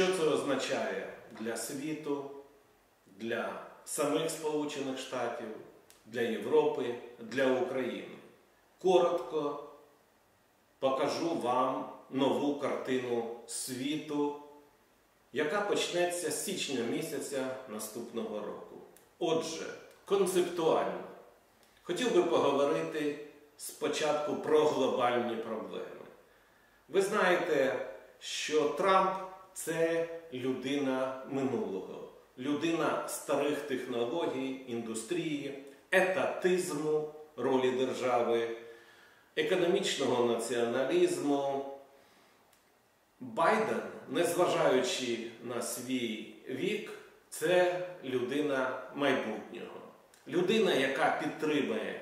Що це означає для світу, для самих Сполучених Штатів, для Європи, для України? Коротко покажу вам нову картину світу, яка почнеться з січня місяця наступного року. Отже, концептуально хотів би поговорити спочатку про глобальні проблеми. Ви знаєте, що Трамп – це людина минулого, людина старих технологій, індустрії, етатизму, ролі держави, економічного націоналізму. Байден, незважаючи на свій вік, це людина майбутнього. Людина, яка підтримує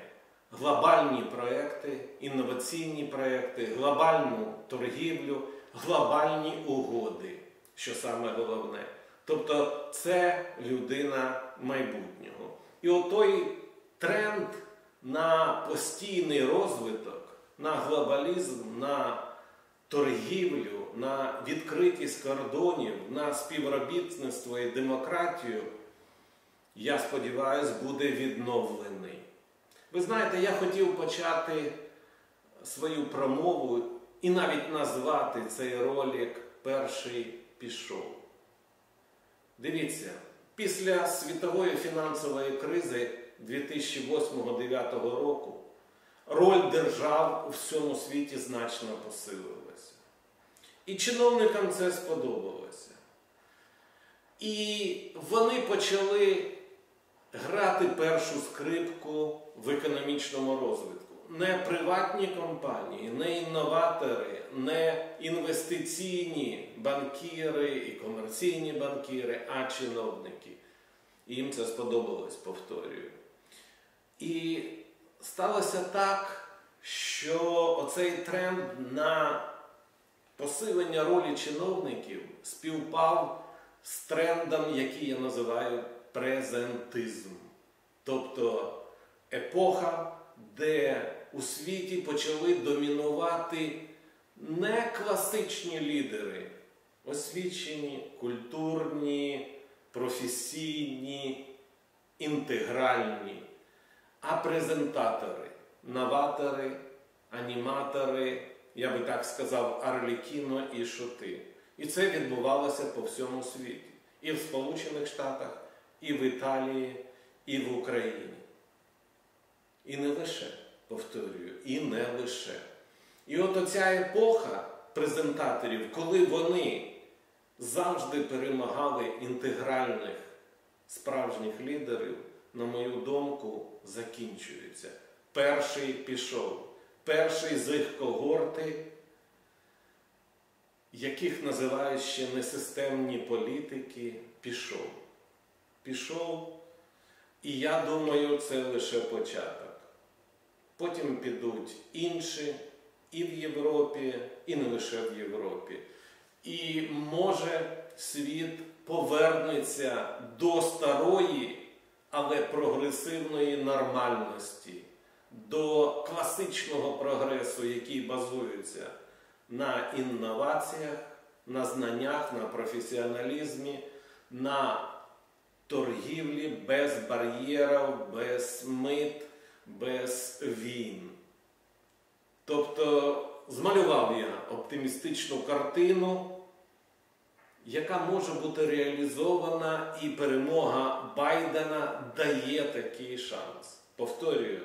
глобальні проекти, інноваційні проекти, глобальну торгівлю, глобальні угоди, що саме головне. Тобто це людина майбутнього. І отой тренд на постійний розвиток, на глобалізм, на торгівлю, на відкритість кордонів, на співробітництво і демократію, я сподіваюся, буде відновлений. Ви знаєте, я хотів почати свою промову і навіть назвати цей ролик «Перший пішов». Дивіться, після світової фінансової кризи 2008-2009 року роль держав у всьому світі значно посилилася. І чиновникам це сподобалося. І вони почали грати першу скрипку в економічному розвитку. Не приватні компанії, не інноватори, не інвестиційні банкіри і комерційні банкіри, а чиновники. І їм це сподобалось, повторюю. І сталося так, що оцей тренд на посилення ролі чиновників співпав з трендом, який я називаю презентизм. Тобто епоха, де у світі почали домінувати не класичні лідери, освічені, культурні, професійні, інтегральні, а презентатори, новатори, аніматори, я би так сказав, Арлекіно і Шути. І це відбувалося по всьому світі. І в Сполучених Штатах, і в Італії, і в Україні. І не лише, повторюю, і не лише. І от оця епоха презентаторів, коли вони завжди перемагали інтегральних справжніх лідерів, на мою думку, закінчується. Перший пішов. Перший з їх когорти, яких називають ще несистемні політики, пішов. Пішов, і я думаю, це лише початок. Потім підуть інші і в Європі, і не лише в Європі. І може світ повернеться до старої, але прогресивної нормальності, до класичного прогресу, який базується на інноваціях, на знаннях, на професіоналізмі, на торгівлі без бар'єрів, без мит, без війн. Тобто змалював я оптимістичну картину, яка може бути реалізована, і перемога Байдена дає такий шанс. Повторюю,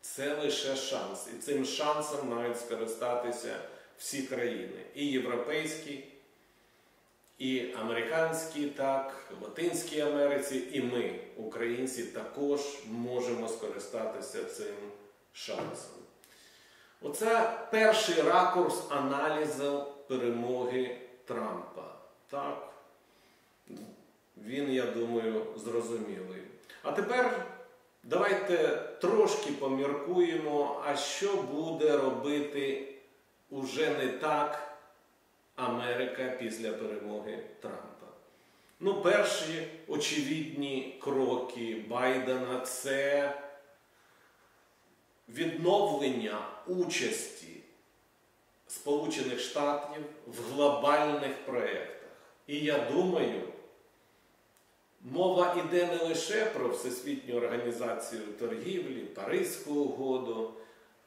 це лише шанс. І цим шансом мають скористатися всі країни. І європейські, і американські, так, в Латинській Америці, і ми, українці, також можемо скористатися цим шансом. Оце перший ракурс аналізу перемоги Трампа. Так, він, я думаю, зрозумілий. А тепер давайте трошки поміркуємо, а що буде робити уже не так Америка після перемоги Трампа. Ну, перші очевидні кроки Байдена – це відновлення участі Сполучених Штатів в глобальних проєктах. І я думаю, мова йде не лише про Всесвітню організацію торгівлі, Паризьку угоду,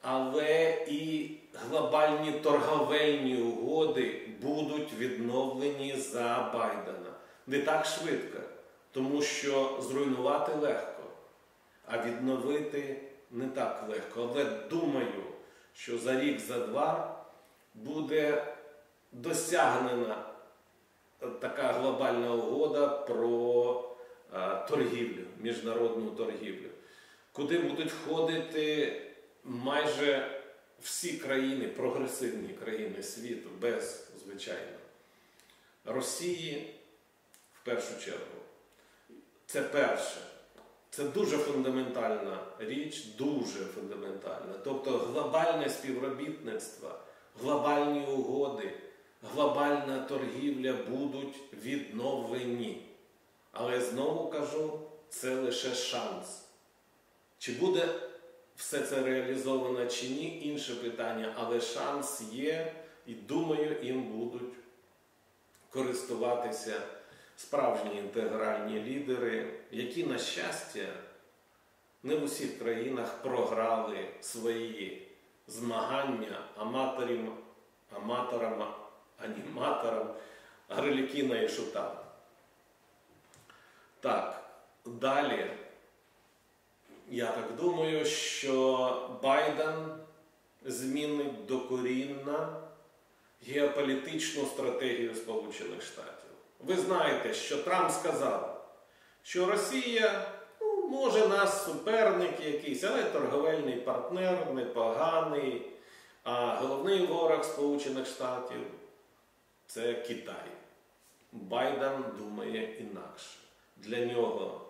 але і глобальні торговельні угоди будуть відновлені за Байдена. Не так швидко, тому що зруйнувати легко, а відновити не так легко. Але думаю, що за рік, за два буде досягнена така глобальна угода про торгівлю, міжнародну торгівлю, куди будуть входити майже всі країни, прогресивні країни світу, без, звичайно, Росії в першу чергу. Це перше. Це дуже фундаментальна річ, дуже фундаментальна. Тобто глобальне співробітництво, глобальні угоди, глобальна торгівля будуть відновлені. Але, знову кажу, це лише шанс. Чи буде все це реалізовано чи ні, інше питання, але шанс є, і думаю, їм будуть користуватися справжні інтегральні лідери, які, на щастя, не в усіх країнах програли свої змагання аніматорам, Грилікіна і Шута. Так, далі. Я так думаю, що Байден змінить докорінно геополітичну стратегію Сполучених Штатів. Ви знаєте, що Трамп сказав, що Росія, може, нас суперник якийсь, але торговельний партнер, непоганий, а головний ворог Сполучених Штатів – це Китай. Байден думає інакше. Для нього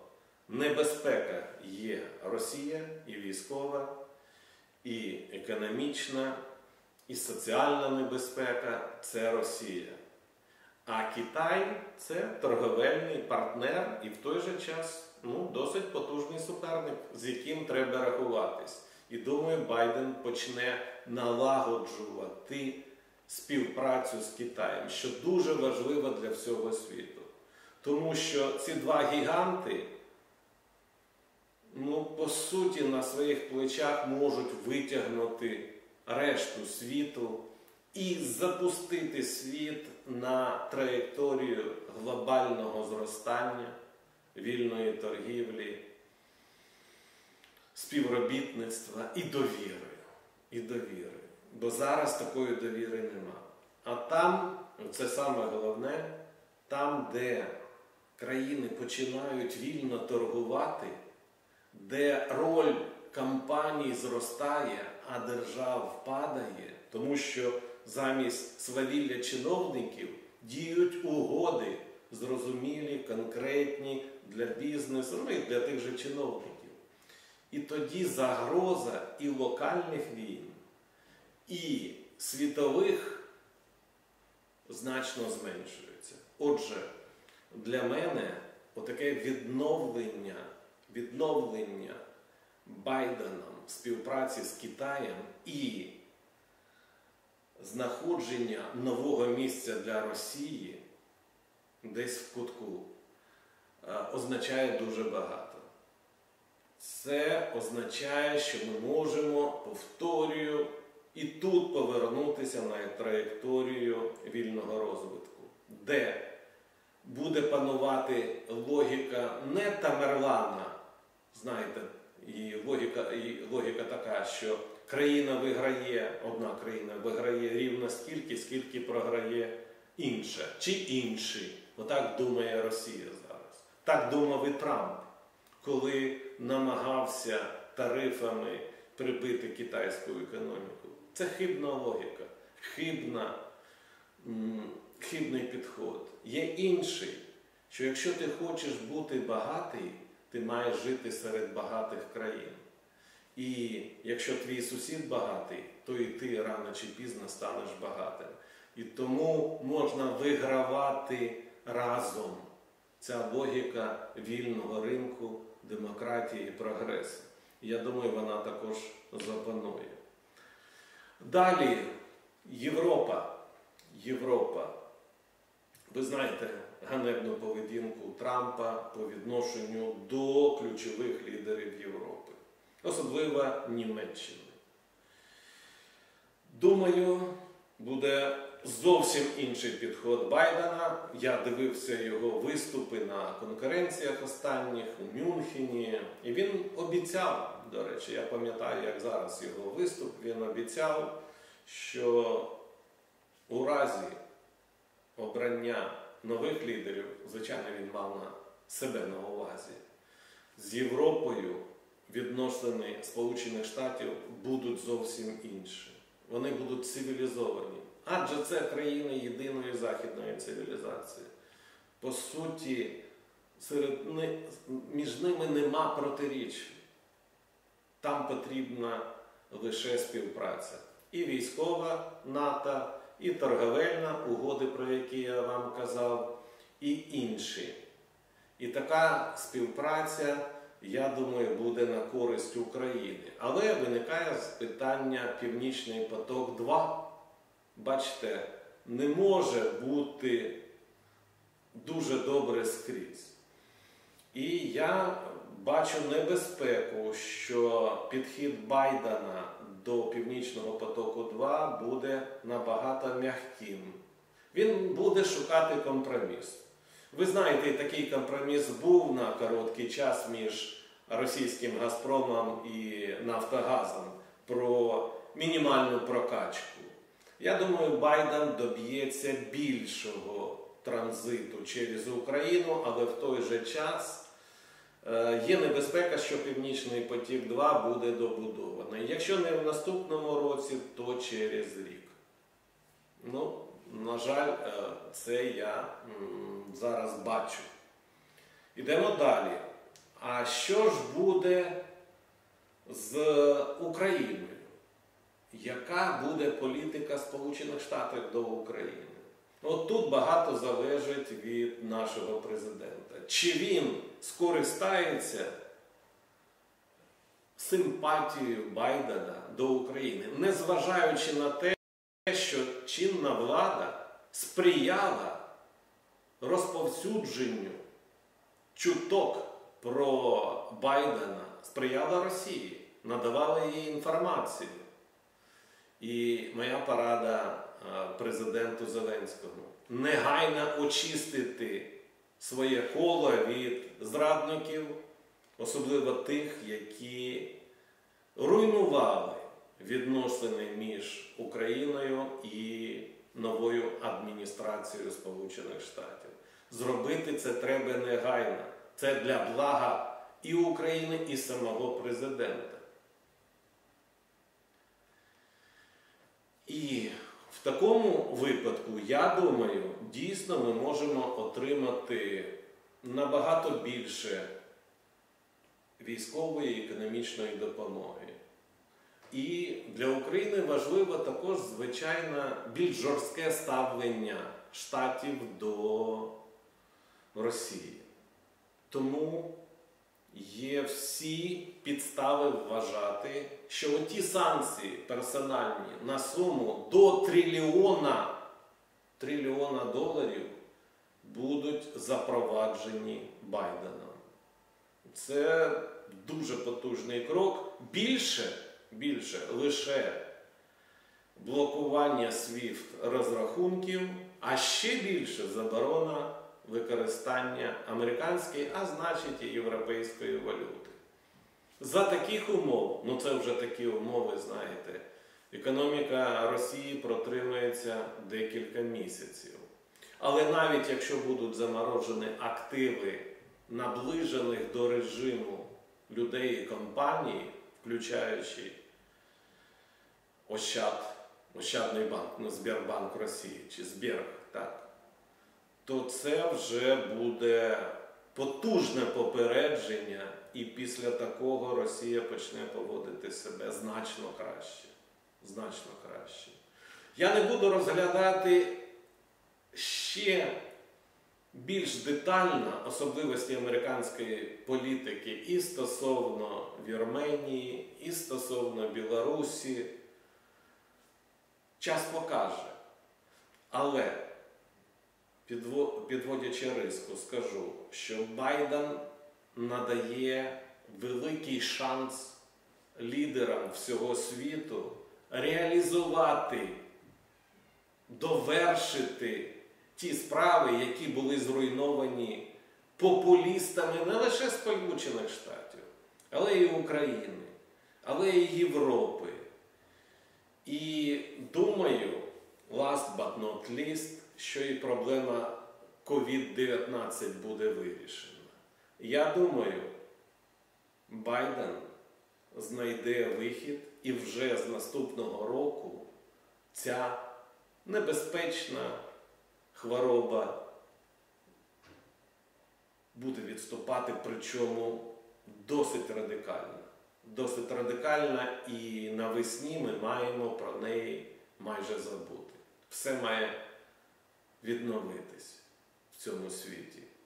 небезпека є Росія, і військова, і економічна, і соціальна небезпека – це Росія. А Китай – це торговельний партнер і в той же час досить потужний суперник, з яким треба рахуватись. І думаю, Байден почне налагоджувати співпрацю з Китаєм, що дуже важливо для всього світу. Тому що ці два гіганти, по суті, на своїх плечах можуть витягнути решту світу і запустити світ на траєкторію глобального зростання, вільної торгівлі, співробітництва і довіри. Бо зараз такої довіри нема. А там, це саме головне, там, де країни починають вільно торгувати, де роль компаній зростає, а держав падає, тому що замість свавілля чиновників діють угоди, зрозумілі, конкретні для бізнесу, і для тих же чиновників. І тоді загроза і локальних війн, і світових значно зменшується. Отже, для мене отаке відновлення Байденом співпраці з Китаєм і знаходження нового місця для Росії десь в кутку означає дуже багато. Це означає, що ми можемо, повторюю, і тут повернутися на траєкторію вільного розвитку, де буде панувати логіка не Тамерлана, знаєте, і логіка така, що одна країна виграє рівно стільки, скільки програє інша чи інший. Отак думає Росія зараз. Так думав і Трамп, коли намагався тарифами прибити китайську економіку. Це хибна логіка, хибний підход. Є інший, що якщо ти хочеш бути багатий, ти маєш жити серед багатих країн. І якщо твій сусід багатий, то і ти рано чи пізно станеш багатим. І тому можна вигравати разом. Ця логіка вільного ринку, демократії і прогресу. Я думаю, вона також запанує. Далі, Європа. Ви знаєте ганебну поведінку Трампа по відношенню до ключових лідерів Європи, особливо Німеччини. Думаю, буде зовсім інший підхід Байдена. Я дивився його виступи на конференціях останніх у Мюнхені. І він обіцяв, до речі, я пам'ятаю, як зараз його виступ, він обіцяв, що у разі обрання нових лідерів, звичайно, він мав на себе на увазі, з Європою відносини Сполучених Штатів будуть зовсім інші. Вони будуть цивілізовані. Адже це країни єдиної західної цивілізації. По суті, між ними нема протиріч. Там потрібна лише співпраця. І військова НАТО, і торговельна, угоди, про які я вам казав, і інші. І така співпраця, я думаю, буде на користь України. Але виникає питання «Північний потік-2». Бачите, не може бути дуже добре скрізь. І я бачу небезпеку, що підхід Байдена до «Північного потоку-2» буде набагато м'яким. Він буде шукати компроміс. Ви знаєте, такий компроміс був на короткий час між російським «Газпромом» і «Нафтогазом» про мінімальну прокачку. Я думаю, Байден доб'ється більшого транзиту через Україну, але в той же час є небезпека, що «Північний потік-2» буде добудований. Якщо не в наступному році, то через рік. Ну, на жаль, це я зараз бачу. Ідемо далі. А що ж буде з Україною? Яка буде політика Сполучених Штатів до України? От тут багато залежить від нашого президента. Чи він скористається симпатією Байдена до України, незважаючи на те, що чинна влада сприяла розповсюдженню чуток про Байдена, сприяла Росії, надавала їй інформацію. І моя порада президенту Зеленському – негайно очистити своє коло від зрадників, особливо тих, які руйнували відносини між Україною і новою адміністрацією Сполучених Штатів. Зробити це треба негайно. Це для блага і України, і самого президента. І в такому випадку, я думаю, дійсно ми можемо отримати набагато більше військової і економічної допомоги. І для України важливо також, звичайно, більш жорстке ставлення Штатів до Росії. Тому є всі підстави вважати, що оті санкції персональні на суму до трильйона доларів будуть запроваджені Байденом. Це дуже потужний крок. Більше лише блокування SWIFT розрахунків, а ще більше заборона використання американської, а значить і європейської валюти. За таких умов, ну це вже такі умови, знаєте, економіка Росії протримається декілька місяців. Але навіть якщо будуть заморожені активи наближених до режиму людей і компаній, включаючи Ощадний банк, ну, Збербанк Росії, чи Зберг, так, то це вже буде потужне попередження, і після такого Росія почне поводити себе значно краще. Значно краще. Я не буду розглядати ще більш детально особливості американської політики і стосовно Вірменії, і стосовно Білорусі. Час покаже. Але підводячи риску, скажу, що Байден надає великий шанс лідерам всього світу реалізувати, довершити ті справи, які були зруйновані популістами не лише Сполучених Штатів, але й України, але й Європи. І думаю, last but not least, що і проблема COVID-19 буде вирішена. Я думаю, Байден знайде вихід, і вже з наступного року ця небезпечна хвороба буде відступати, причому досить радикально, і навесні ми маємо про неї майже забути. Все має відновитись в цьому світі.